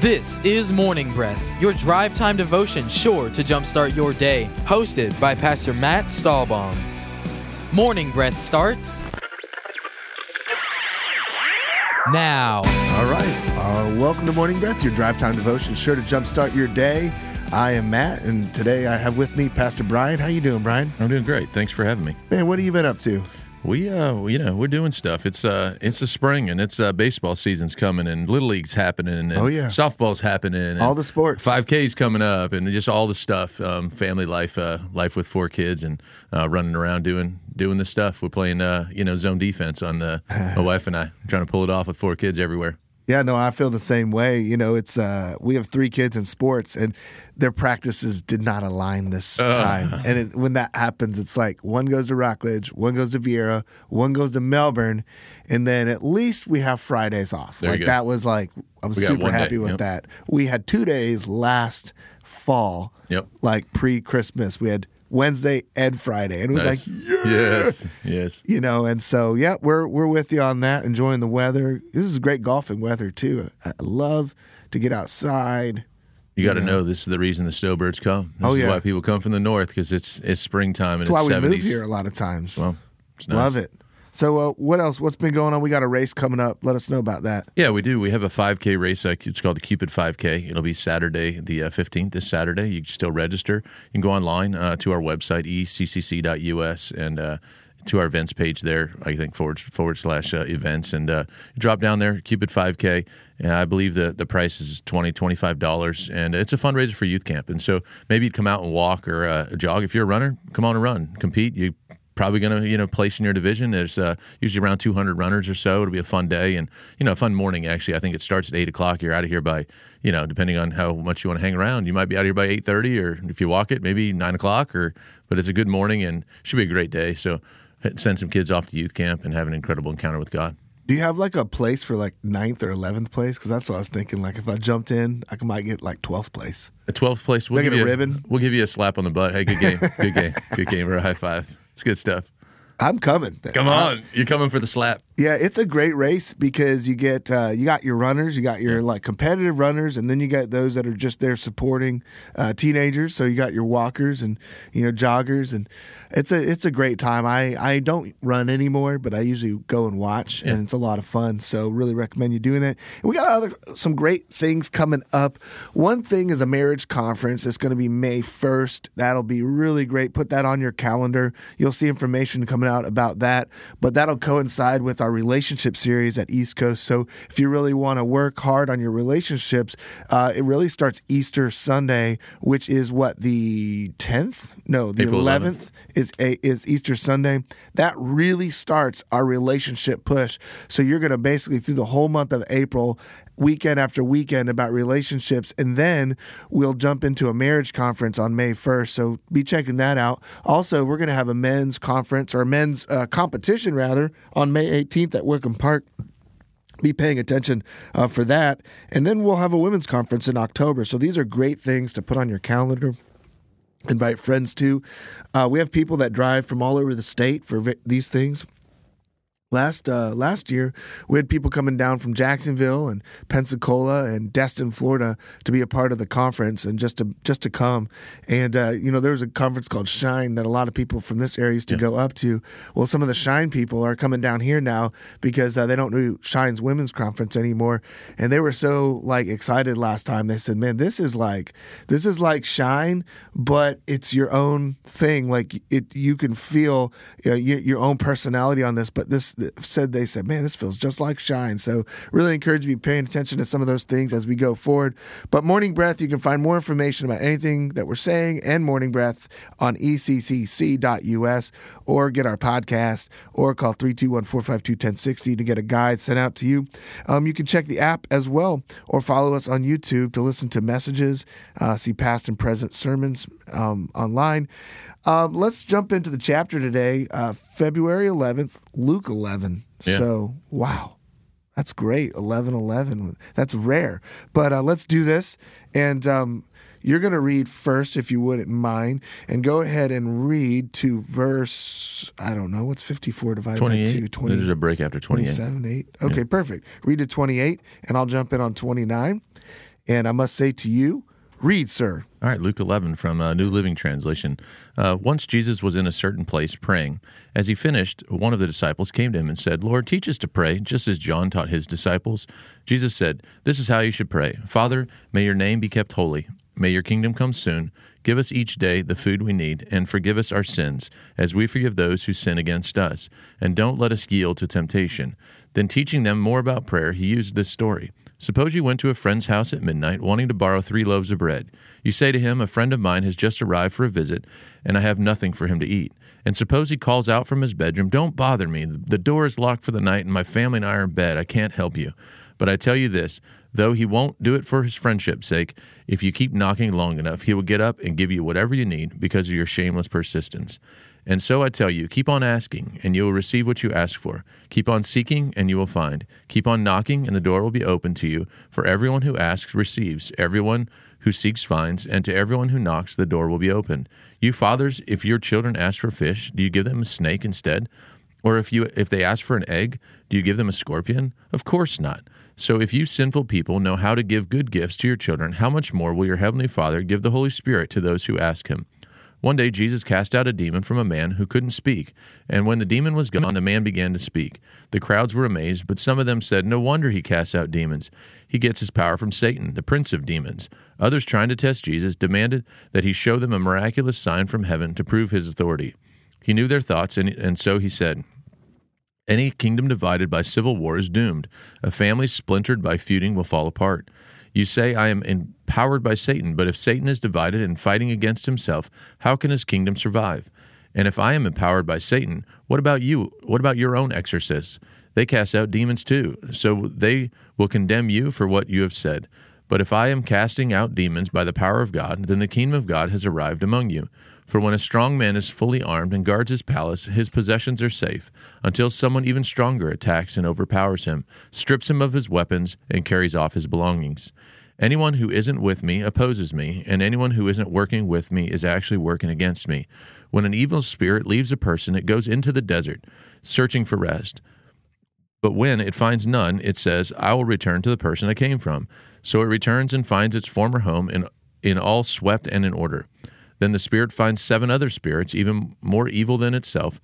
This is Morning Breath, your drive time devotion sure to jumpstart your day, hosted by Pastor Matt Stalbaum. Morning Breath starts now. All right. Welcome to Morning Breath, your drive time devotion sure to jumpstart your day. I am Matt, and today I have with me Pastor Brian. How you doing, Brian? I'm doing great. Thanks for having me. Man, what have you been up to? We're doing stuff. It's the spring, and it's baseball season's coming, and Little League's happening, and softball's happening, and all the sports, 5K's coming up, and just all the stuff. Family life, life with four kids, and running around doing the stuff. We're playing, zone defense on my wife and I, trying to pull it off with four kids everywhere. Yeah, no, I feel the same way. You know, it's we have three kids in sports, and their practices did not align this time. And when that happens, it's like one goes to Rockledge, one goes to Vieira, one goes to Melbourne, and then at least we have Fridays off. There you go. That was like I was super happy with that. We had 2 days last fall, like pre-Christmas. We had Wednesday and Friday, and it was like, yes. You know, and so we're with you on that. Enjoying the weather. This is great golfing weather too. I love to get outside. You got to know this is the reason the snowbirds come. This is why people come from the north, because it's springtime, and it's 70s. That's why we move here a lot of times. Well, it's nice. Love it. So what else? What's been going on? We got a race coming up. Let us know about that. Yeah, we do. We have a 5K race. It's called the Cupid 5K. It'll be Saturday, the 15th, this Saturday. You can still register. You can go online to our website, eccc.us, and to our events page there, I think, forward slash events. And drop down there, Cupid 5K. And I believe the price is $20, $25. And it's a fundraiser for youth camp. And so maybe you'd come out and walk or jog. If you're a runner, come on and run. Compete. You probably going to place in your division. There's usually around 200 runners or so. It'll be a fun day and a fun morning, actually. I think it starts at 8 o'clock. You're out of here by, depending on how much you want to hang around, you might be out of here by 8:30, or if you walk it, maybe 9 o'clock. But it's a good morning and should be a great day. So send some kids off to youth camp and have an incredible encounter with God. Do you have, a place for, 9th or 11th place? Because that's what I was thinking. If I jumped in, I might get, 12th place. A 12th place? We'll give you a ribbon? We'll give you a slap on the butt. Hey, good game. Good game. Good game. Or a high five. It's good stuff. I'm coming. Come on. You're coming for the slap. Yeah, it's a great race because you get you got your runners, you got your competitive runners, and then you got those that are just there supporting teenagers. So you got your walkers and joggers, and it's a great time. I don't run anymore, but I usually go and watch, and it's a lot of fun. So really recommend you doing that. And we got some great things coming up. One thing is a marriage conference. It's going to be May 1st. That'll be really great. Put that on your calendar. You'll see information coming out about that, but that'll coincide with our relationship series at East Coast. So if you really want to work hard on your relationships, it really starts Easter Sunday, which is the 10th? No, the April 11th. is Easter Sunday. That really starts our relationship push. So you're going to basically through the whole month of April, weekend after weekend, about relationships, and then we'll jump into a marriage conference on May 1st. So be checking that out. Also, we're going to have a men's conference, or men's competition rather, on May 18th at Wickham Park. Be paying attention for that. And then we'll have a women's conference in October. So these are great things to put on your calendar. Invite friends to. We have people that drive from all over the state for these things. Last year, we had people coming down from Jacksonville and Pensacola and Destin, Florida, to be a part of the conference and just to come. And there was a conference called Shine that a lot of people from this area used to go up to. Well, some of the Shine people are coming down here now because they don't do Shine's women's conference anymore. And they were so excited last time. They said, "Man, this is like Shine, but it's your own thing. You can feel your own personality on this, but this." They said, "Man, this feels just like Shine." So really encourage you to be paying attention to some of those things as we go forward. But Morning Breath, you can find more information about anything that we're saying and Morning Breath on eccc.us, or get our podcast, or call 321-452-1060 to get a guide sent out to you. You can check the app as well, or follow us on YouTube to listen to messages, see past and present sermons online. Let's jump into the chapter today, February 11th, Luke 11. Yeah. So, wow, that's great, 11:11. That's rare. But let's do this, and you're going to read first, if you wouldn't mind, and go ahead and read to verse, I don't know, what's 54 divided by 2? 28. There's a break after 28. 27, 8. Okay, perfect. Read to 28, and I'll jump in on 29. And I must say to you, read, sir. All right, Luke 11 from New Living Translation. Once Jesus was in a certain place praying. As he finished, one of the disciples came to him and said, "Lord, teach us to pray, just as John taught his disciples." Jesus said, "This is how you should pray. Father, may your name be kept holy. May your kingdom come soon. Give us each day the food we need, and forgive us our sins, as we forgive those who sin against us. And don't let us yield to temptation." Then teaching them more about prayer, he used this story. Suppose you went to a friend's house at midnight wanting to borrow 3 loaves of bread. You say to him, "A friend of mine has just arrived for a visit, and I have nothing for him to eat." And suppose he calls out from his bedroom, "Don't bother me. The door is locked for the night, and my family and I are in bed. I can't help you. But I tell you this, though he won't do it for his friendship's sake, if you keep knocking long enough, he will get up and give you whatever you need because of your shameless persistence. And so I tell you, keep on asking, and you will receive what you ask for. Keep on seeking, and you will find. Keep on knocking, and the door will be open to you. For everyone who asks receives, everyone who seeks finds, and to everyone who knocks, the door will be opened. You fathers, if your children ask for fish, do you give them a snake instead? Or if they ask for an egg, do you give them a scorpion? Of course not. So if you sinful people know how to give good gifts to your children, how much more will your heavenly Father give the Holy Spirit to those who ask him?" One day Jesus cast out a demon from a man who couldn't speak, and when the demon was gone, the man began to speak. The crowds were amazed, but some of them said, "No wonder he casts out demons. He gets his power from Satan, the prince of demons." Others, trying to test Jesus, demanded that he show them a miraculous sign from heaven to prove his authority. He knew their thoughts, and so he said, "Any kingdom divided by civil war is doomed. A family splintered by feuding will fall apart. You say, 'I am empowered by Satan,' but if Satan is divided and fighting against himself, how can his kingdom survive? And if I am empowered by Satan, what about you? What about your own exorcists? They cast out demons too, so they will condemn you for what you have said. But if I am casting out demons by the power of God, then the kingdom of God has arrived among you. For when a strong man is fully armed and guards his palace, his possessions are safe, until someone even stronger attacks and overpowers him, strips him of his weapons, and carries off his belongings. Anyone who isn't with me opposes me, and anyone who isn't working with me is actually working against me. When an evil spirit leaves a person, it goes into the desert, searching for rest. But when it finds none, it says, 'I will return to the person I came from.' So it returns and finds its former home in all swept and in order. Then the spirit finds 7 other spirits, even more evil than itself,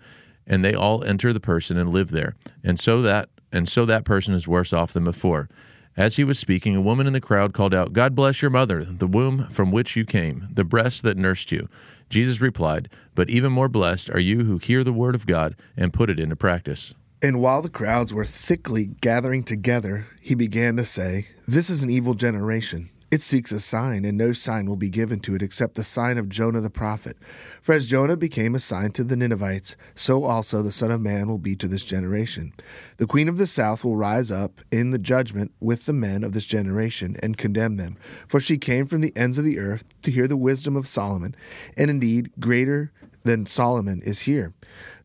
and they all enter the person and live there. And so that person is worse off than before." As he was speaking, a woman in the crowd called out, "God bless your mother, the womb from which you came, the breast that nursed you." Jesus replied, "But even more blessed are you who hear the word of God and put it into practice." And while the crowds were thickly gathering together, he began to say, "This is an evil generation. It seeks a sign, and no sign will be given to it except the sign of Jonah the prophet. For as Jonah became a sign to the Ninevites, so also the Son of Man will be to this generation. The queen of the south will rise up in the judgment with the men of this generation and condemn them. For she came from the ends of the earth to hear the wisdom of Solomon, and indeed greater than Solomon is here.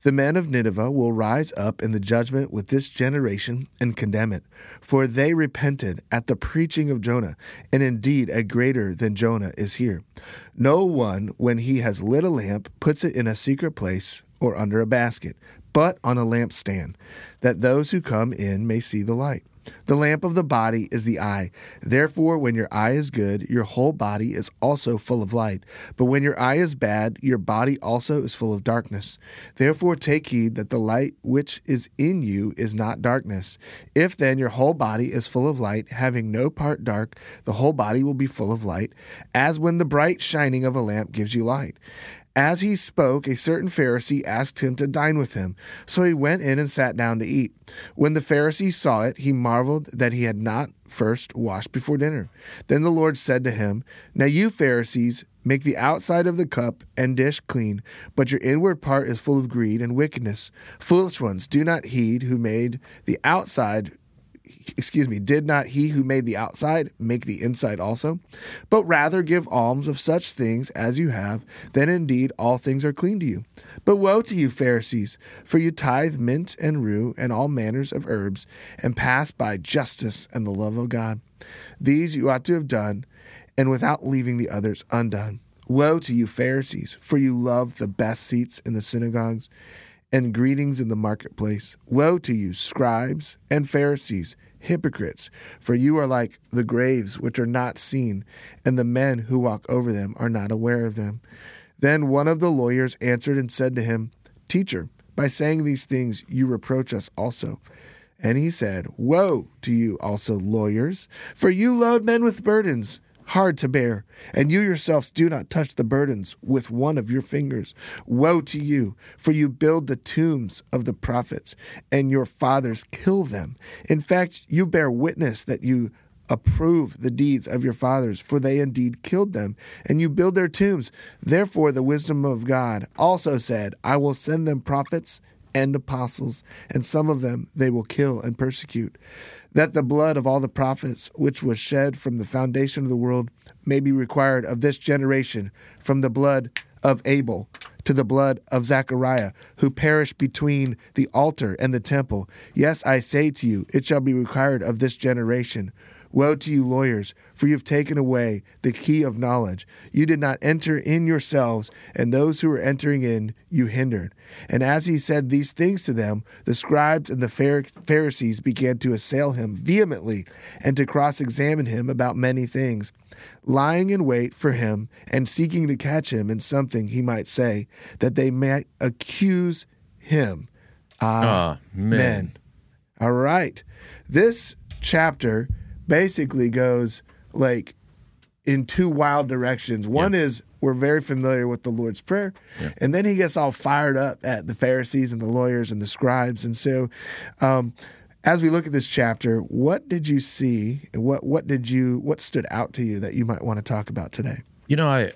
The men of Nineveh will rise up in the judgment with this generation and condemn it. For they repented at the preaching of Jonah, and indeed a greater than Jonah is here. No one, when he has lit a lamp, puts it in a secret place or under a basket, but on a lampstand, that those who come in may see the light. The lamp of the body is the eye. Therefore, when your eye is good, your whole body is also full of light. But when your eye is bad, your body also is full of darkness. Therefore, take heed that the light which is in you is not darkness. If then your whole body is full of light, having no part dark, the whole body will be full of light, as when the bright shining of a lamp gives you light." As he spoke, a certain Pharisee asked him to dine with him, so he went in and sat down to eat. When the Pharisee saw it, he marveled that he had not first washed before dinner. Then the Lord said to him, "Now you Pharisees make the outside of the cup and dish clean, but your inward part is full of greed and wickedness. Foolish ones, do not heed who made the outside did not he who made the outside make the inside also? But rather give alms of such things as you have, then indeed all things are clean to you. But woe to you, Pharisees, for you tithe mint and rue and all manners of herbs, and pass by justice and the love of God. These you ought to have done, and without leaving the others undone. Woe to you, Pharisees, for you love the best seats in the synagogues and greetings in the marketplace. Woe to you, scribes and Pharisees, hypocrites, for you are like the graves which are not seen, and the men who walk over them are not aware of them. Then one of the lawyers answered and said to him, Teacher, by saying these things you reproach us also. And he said, Woe to you also, lawyers, for you load men with burdens hard to bear, and you yourselves do not touch the burdens with one of your fingers. Woe to you, for you build the tombs of the prophets, and your fathers kill them. In fact, you bear witness that you approve the deeds of your fathers, for they indeed killed them, and you build their tombs. Therefore the wisdom of God also said, I will send them prophets and apostles, and some of them they will kill and persecute, that the blood of all the prophets which was shed from the foundation of the world may be required of this generation, from the blood of Abel to the blood of Zechariah, who perished between the altar and the temple. Yes, I say to you, it shall be required of this generation. Woe to you, lawyers, for you have taken away the key of knowledge. You did not enter in yourselves, and those who were entering in you hindered. And as he said these things to them, the scribes and the Pharisees began to assail him vehemently and to cross-examine him about many things, lying in wait for him and seeking to catch him in something he might say, that they might accuse him. Amen. All right. This chapter basically goes like in two wild directions. One is we're very familiar with the Lord's Prayer, and then he gets all fired up at the Pharisees and the lawyers and the scribes. And so as we look at this chapter, what did you see? What stood out to you that you might want to talk about today? You know,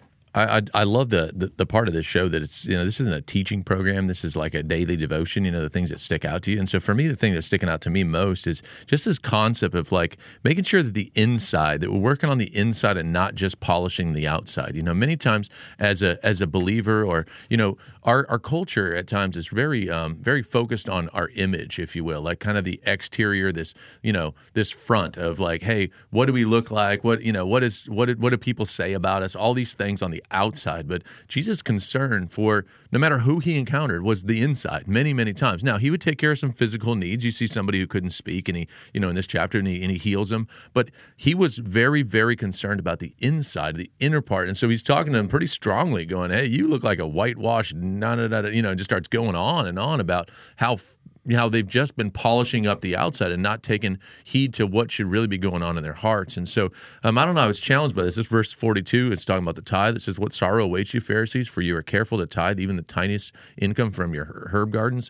I love the part of this show that it's, you know, this isn't a teaching program. This is like a daily devotion, you know, the things that stick out to you. And so for me, the thing that's sticking out to me most is just this concept of like making sure that the inside, that we're working on the inside and not just polishing the outside. You know, many times as a believer, or, you know, our culture at times is very, very focused on our image, if you will, like kind of the exterior, this, you know, this front of like, hey, what do we look like? What, you know, what do people say about us? All these things on the outside, but Jesus' concern for no matter who he encountered was the inside many, many times. Now, he would take care of some physical needs. You see somebody who couldn't speak, and he, you know, in this chapter, and he heals them, but he was very, very concerned about the inside, the inner part. And so he's talking to them pretty strongly, going, hey, you look like a whitewashed, you know, and just starts going on and on about how they've just been polishing up the outside and not taking heed to what should really be going on in their hearts. And so, I don't know, I was challenged by this. This verse 42, it's talking about the tithe. It says, what sorrow awaits you, Pharisees, for you are careful to tithe even the tiniest income from your herb gardens,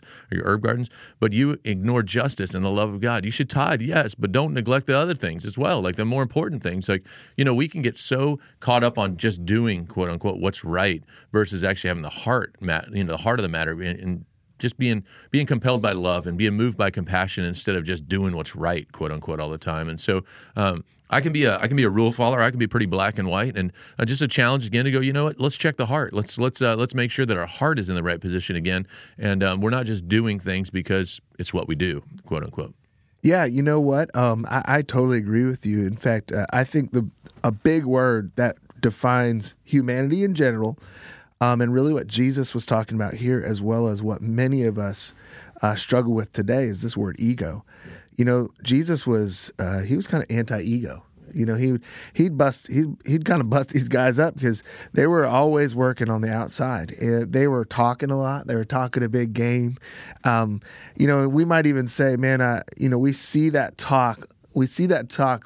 but you ignore justice and the love of God. You should tithe, yes, but don't neglect the other things as well, like the more important things. Like, you know, we can get so caught up on just doing, quote unquote, what's right versus actually having the heart, you know, the heart of the matter in just being compelled by love and being moved by compassion instead of just doing what's right, quote unquote, all the time. And so I can be a rule follower. I can be pretty black and white, and just a challenge again to go, you know what? Let's check the heart. Let's make sure that our heart is in the right position again, and we're not just doing things because it's what we do, quote unquote. Yeah, you know what? I totally agree with you. In fact, I think a big word that defines humanity in general. And really what Jesus was talking about here, as well as what many of us struggle with today, is this word ego. You know, Jesus was, he was kind of anti-ego. You know, he'd kind of bust these guys up because they were always working on the outside. They were talking a lot. They were talking a big game. You know, we might even say, man, you know, we see that talk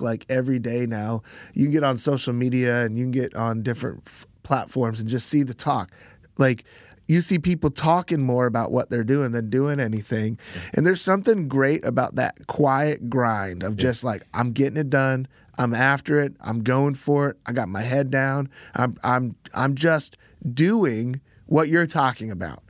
like every day now. You can get on social media and you can get on different platforms and just see the talk. Like, you see people talking more about what they're doing than doing anything. And there's something great about that quiet grind of just like, I'm getting it done. I'm after it. I'm going for it. I got my head down. I'm just doing what you're talking about.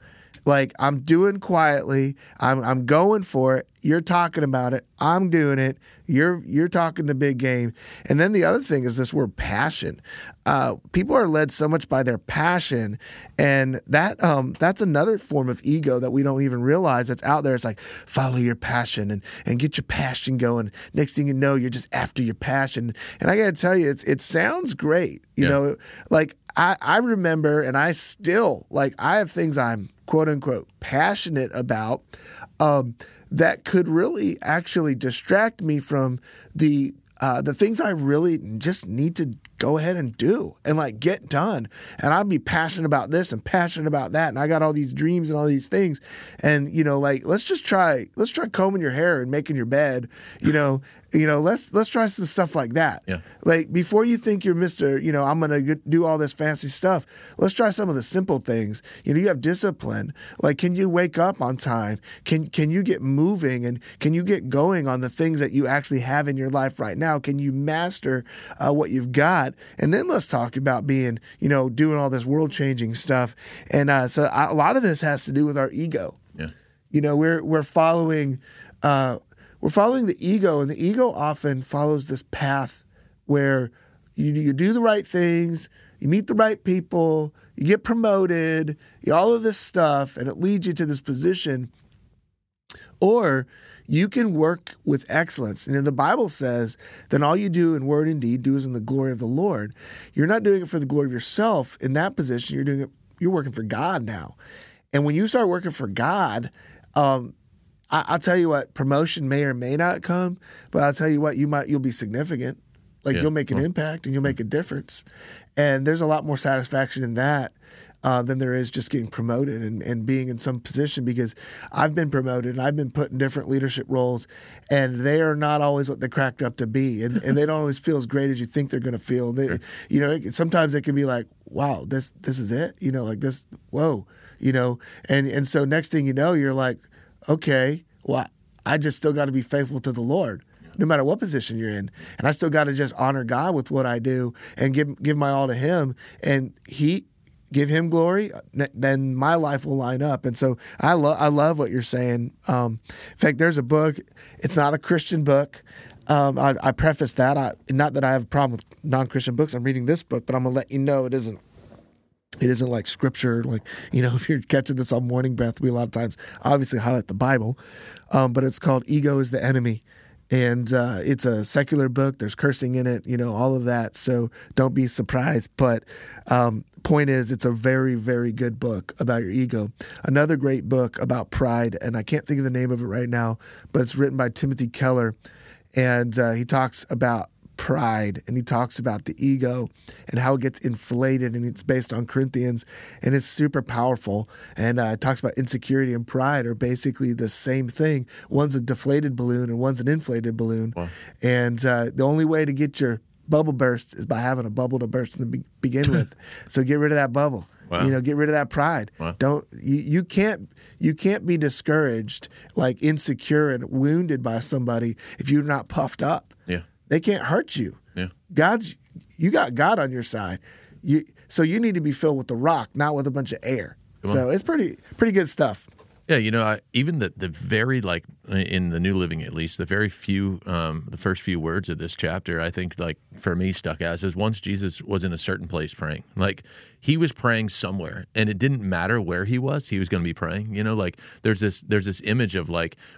Like, I'm doing quietly. I'm going for it. You're talking about it. I'm doing it. You're talking the big game. And then the other thing is this word passion. People are led so much by their passion, and that that's another form of ego that we don't even realize that's out there. It's like, follow your passion and get your passion going. Next thing you know, you're just after your passion. And I got to tell you, it sounds great. You know, like I remember, and I still, like, I have things I'm, quote unquote, passionate about that could really actually distract me from the things I really just need to go ahead and do and like get done. And I'd be passionate about this and passionate about that. And I got all these dreams and all these things. And, you know, like, let's try combing your hair and making your bed, let's try some stuff like that. Yeah. Like before you think you're Mr., I'm going to do all this fancy stuff. Let's try some of the simple things. You have discipline. Like, can you wake up on time? Can you get moving and can you get going on the things that you actually have in your life right now? Can you master what you've got? And then let's talk about being, doing all this world-changing stuff. And so a lot of this has to do with our ego. Yeah. We're following the ego, and the ego often follows this path where you do the right things, you meet the right people, you get promoted, all of this stuff, and it leads you to this position. Or you can work with excellence. And the Bible says, then all you do in word and deed do is in the glory of the Lord. You're not doing it for the glory of yourself in that position. You're working for God now. And when you start working for God, I'll tell you what, promotion may or may not come, but I'll tell you what, you'll be significant. Like you'll make an impact and you'll make a difference. And there's a lot more satisfaction in that than there is just getting promoted and being in some position, because I've been promoted and I've been put in different leadership roles, and they are not always what they're cracked up to be. And they don't always feel as great as you think they're going to feel. Sometimes it can be like, wow, this is it? And so next thing you know, you're like, okay, well, I just still got to be faithful to the Lord, no matter what position you're in. And I still got to just honor God with what I do and give my all to Him. And He give Him glory, then my life will line up. And so I love what you're saying. In fact, there's a book. It's not a Christian book. I preface that. Not that I have a problem with non-Christian books. I'm reading this book, but I'm going to let you know it isn't. It isn't like scripture, if you're catching this on Morning Breath, we a lot of times obviously highlight the Bible, but it's called Ego is the Enemy, and it's a secular book. There's cursing in it, all of that, so don't be surprised, but point is it's a very, very good book about your ego. Another great book about pride, and I can't think of the name of it right now, but it's written by Timothy Keller, and he talks about pride, and he talks about the ego and how it gets inflated, and it's based on Corinthians, and it's super powerful. And it talks about insecurity and pride are basically the same thing. One's a deflated balloon and one's an inflated balloon. Wow. And the only way to get your bubble burst is by having a bubble to burst in the begin with. So get rid of that bubble. Wow. Get rid of that pride. Wow. You can't be discouraged, like insecure and wounded by somebody if you're not puffed up. Yeah. They can't hurt you. Yeah. You got God on your side. So you need to be filled with the rock, not with a bunch of air. So it's pretty good stuff. Yeah, even the very, in the New Living at least, the very few, the first few words of this chapter, I think, for me stuck out. It says, once Jesus was in a certain place praying. He was praying somewhere, and it didn't matter where he was going to be praying. There's this image of,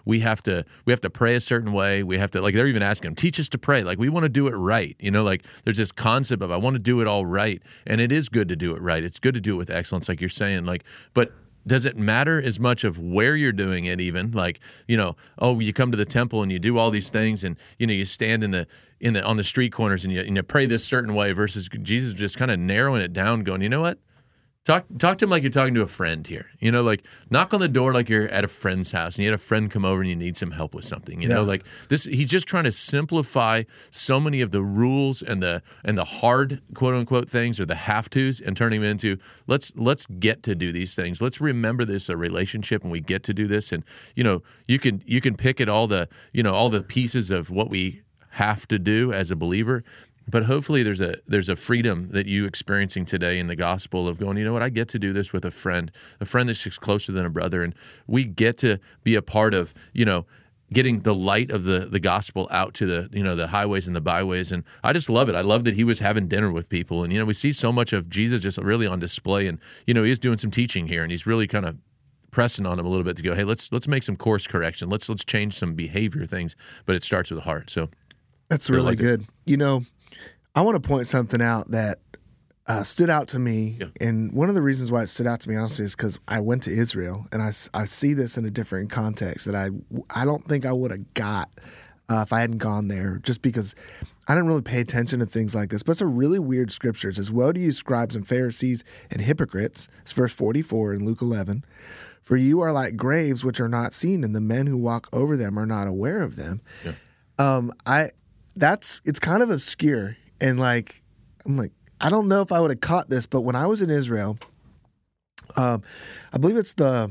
we have to pray a certain way. We have to, they're even asking him, teach us to pray. We want to do it right. There's this concept of, I want to do it all right, and it is good to do it right. It's good to do it with excellence, like you're saying, but does it matter as much of where you're doing it even? You come to the temple and you do all these things and, you stand on the street corners and you pray this certain way versus Jesus just kind of narrowing it down going, you know what? Talk to him like you're talking to a friend here. Knock on the door like you're at a friend's house and you had a friend come over and you need some help with something. This, he's just trying to simplify so many of the rules and the hard quote unquote things or the have tos and turning them into let's get to do these things. Let's remember this is a relationship and we get to do this. And you can pick at all the all the pieces of what we have to do as a believer. But hopefully there's a freedom that you experiencing today in the gospel of going, you know what, I get to do this with a friend that's closer than a brother, and we get to be a part of, getting the light of the gospel out to the, the highways and the byways. And I just love it. I love that he was having dinner with people. And, we see so much of Jesus just really on display, and, he is doing some teaching here, and he's really kind of pressing on him a little bit to go, hey, let's make some course correction. Let's change some behavior things, but it starts with the heart. So that's really good. I want to point something out that stood out to me. Yeah. And one of the reasons why it stood out to me, honestly, is because I went to Israel, and I see this in a different context that I don't think I would have got if I hadn't gone there, just because I didn't really pay attention to things like this. But it's a really weird scripture. It says, "Woe to you, scribes and Pharisees and hypocrites." It's verse 44 in Luke 11. "For you are like graves which are not seen, and the men who walk over them are not aware of them." Yeah. It's kind of obscure, and I'm like, I don't know if I would have caught this, but when I was in Israel, I believe it's the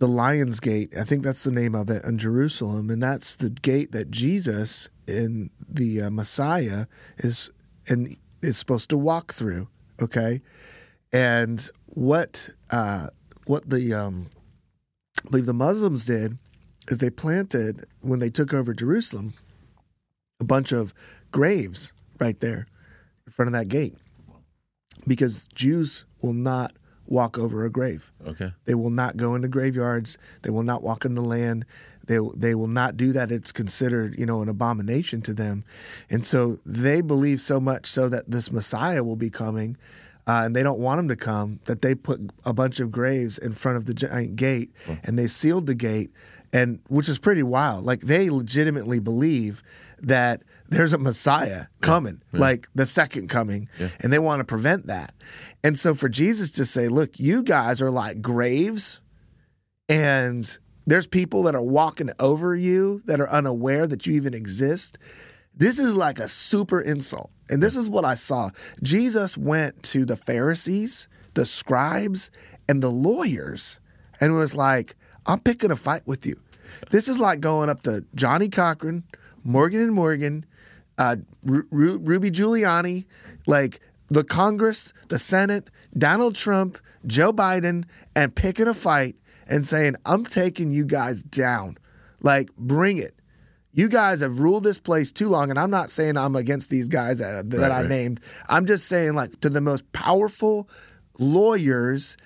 Lion's Gate. I think that's the name of it in Jerusalem, and that's the gate that Jesus and the Messiah is supposed to walk through. Okay, and what the I believe the Muslims did is they planted, when they took over Jerusalem, a bunch of graves right there in front of that gate, because Jews will not walk over a grave. Okay. They will not go into graveyards. They will not walk in the land. They will not do that. It's considered, an abomination to them. And so they believe so much so that this Messiah will be coming, and they don't want him to come, that they put a bunch of graves in front of the giant gate, and they sealed the gate, and which is pretty wild. Like, they legitimately believe that there's a Messiah coming, like the second coming, and they want to prevent that. And so for Jesus to say, look, you guys are like graves, and there's people that are walking over you that are unaware that you even exist, this is like a super insult. And this is what I saw. Jesus went to the Pharisees, the scribes, and the lawyers, and was like, I'm picking a fight with you. This is like going up to Johnny Cochran, Morgan & Morgan, Ruby Giuliani, like the Congress, the Senate, Donald Trump, Joe Biden, and picking a fight and saying, I'm taking you guys down. Like, bring it. You guys have ruled this place too long, and I'm not saying I'm against these guys that I named. I'm just saying, like, to the most powerful lawyers,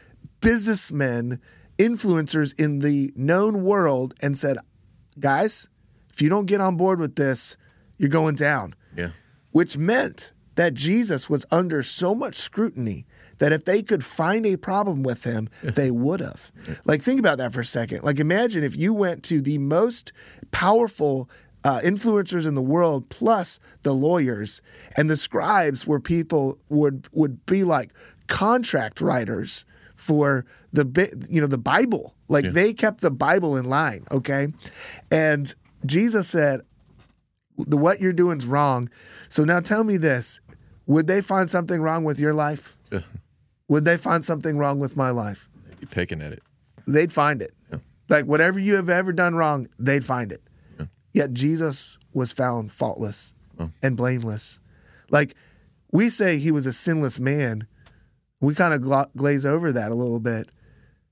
businessmen, influencers in the known world, and said, guys, if you don't get on board with this, you're going down. Yeah. Which meant that Jesus was under so much scrutiny that if they could find a problem with him, they would have. Like, think about that for a second. Like, imagine if you went to the most powerful influencers in the world, plus the lawyers, and the scribes where people would be like contract writers for the Bible. Like, they kept the Bible in line, okay? And Jesus said, what you're doing is wrong. So now tell me this. Would they find something wrong with your life? Yeah. Would they find something wrong with my life? They'd be picking at it. They'd find it. Yeah. Like, whatever you have ever done wrong, they'd find it. Yeah. Yet Jesus was found faultless and blameless. Like, we say he was a sinless man. We kind of glaze over that a little bit.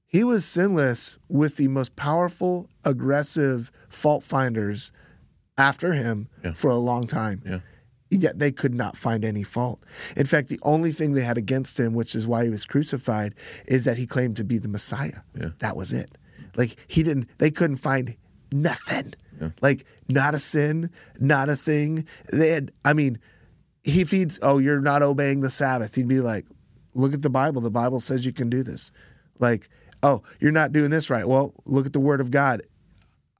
He was sinless with the most powerful, aggressive fault finders after him for a long time. Yeah. Yet they could not find any fault. In fact, the only thing they had against him, which is why he was crucified, is that he claimed to be the Messiah. Yeah. That was it. Like, they couldn't find nothing. Yeah. Like, not a sin, not a thing. You're not obeying the Sabbath. He'd be like, look at the Bible. The Bible says you can do this. Like, oh, you're not doing this right. Well, look at the Word of God.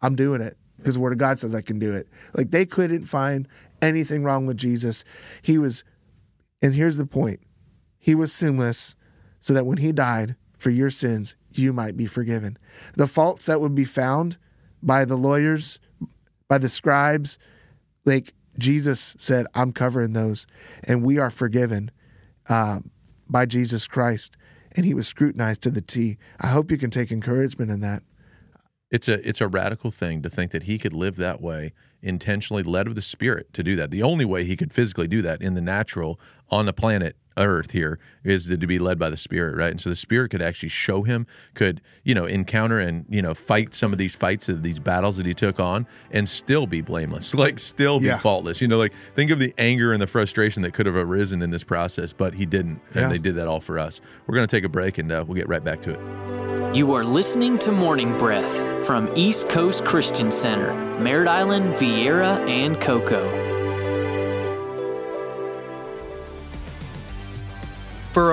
I'm doing it because the Word of God says I can do it. Like, they couldn't find anything wrong with Jesus. He was, and here's the point, he was sinless so that when he died for your sins, you might be forgiven. The faults that would be found by the lawyers, by the scribes, like, Jesus said, I'm covering those, and we are forgiven by Jesus Christ. And he was scrutinized to the T. I hope you can take encouragement in that. It's a radical thing to think that he could live that way, intentionally led of the Spirit to do that. The only way he could physically do that in the natural on the planet Earth here is to be led by the Spirit, right? And so the Spirit could actually show him, could, encounter and, fight some of these fights, of these battles that he took on, and still be blameless, like, still be faultless. Like, think of the anger and the frustration that could have arisen in this process, but he didn't, and they did that all for us. We're going to take a break, and we'll get right back to it. You are listening to Morning Breath from East Coast Christian Center, Merritt Island, Vieira, and Cocoa. For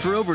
For over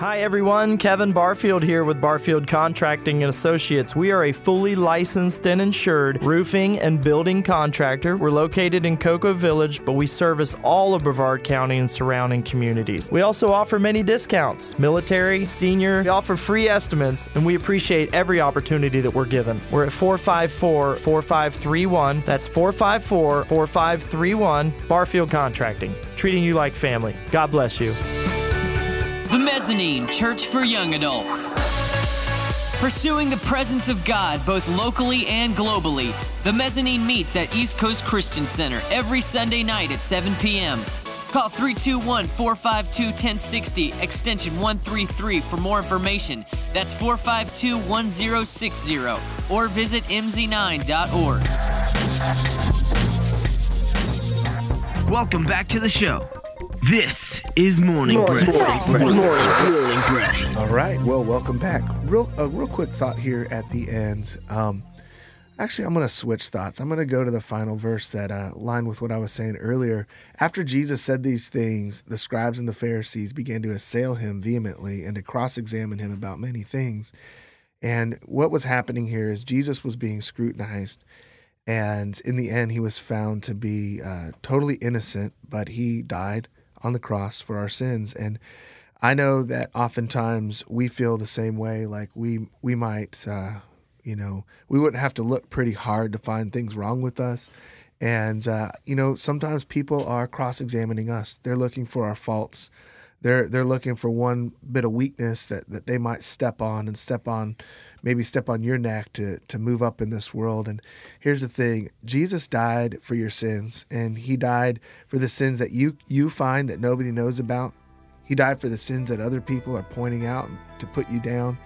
Hi everyone, Kevin Barfield here with Barfield Contracting and Associates. We are a fully licensed and insured roofing and building contractor. We're located in Cocoa Village, but we service all of Brevard County and surrounding communities. We also offer many discounts, military, senior. We offer free estimates, and we appreciate every opportunity that we're given. We're at 454-4531. That's 454-4531. Barfield Contracting, treating you like family. God bless you. The Mezzanine Church for Young Adults. Pursuing the presence of God both locally and globally, The Mezzanine meets at East Coast Christian Center every Sunday night at 7 p.m. Call 321-452-1060, extension 133 for more information. That's 452-1060 or visit mz9.org. Welcome back to the show. This is Morning Breath. All right. Well, welcome back. Real quick thought here at the end. Actually, I'm going to switch thoughts. I'm going to go to the final verse that aligned with what I was saying earlier. After Jesus said these things, the scribes and the Pharisees began to assail him vehemently and to cross-examine him about many things. And what was happening here is Jesus was being scrutinized. And in the end, he was found to be totally innocent, but he died on the cross for our sins. And I know that oftentimes we feel the same way, like we might, we wouldn't have to look pretty hard to find things wrong with us. And, sometimes people are cross-examining us. They're looking for our faults. They're looking for one bit of weakness that they might step on your neck to move up in this world. And here's the thing. Jesus died for your sins, and he died for the sins that you find that nobody knows about. He died for the sins that other people are pointing out to put you down.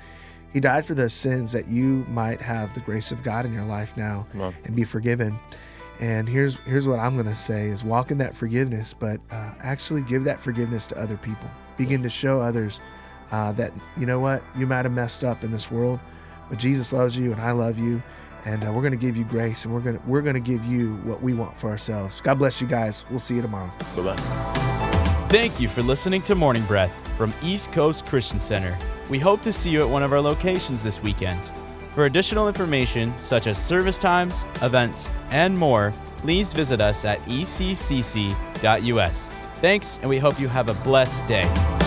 He died for those sins that you might have the grace of God in your life now and be forgiven. And here's what I'm going to say is walk in that forgiveness, but actually give that forgiveness to other people. Begin to show others that, you know what, you might have messed up in this world, but Jesus loves you and I love you, and we're going to give you grace, and we're going to give you what we want for ourselves. God bless you guys. We'll see you tomorrow. Bye-bye. Thank you for listening to Morning Breath from East Coast Christian Center. We hope to see you at one of our locations this weekend. For additional information, such as service times, events, and more, please visit us at eccc.us. Thanks, and we hope you have a blessed day.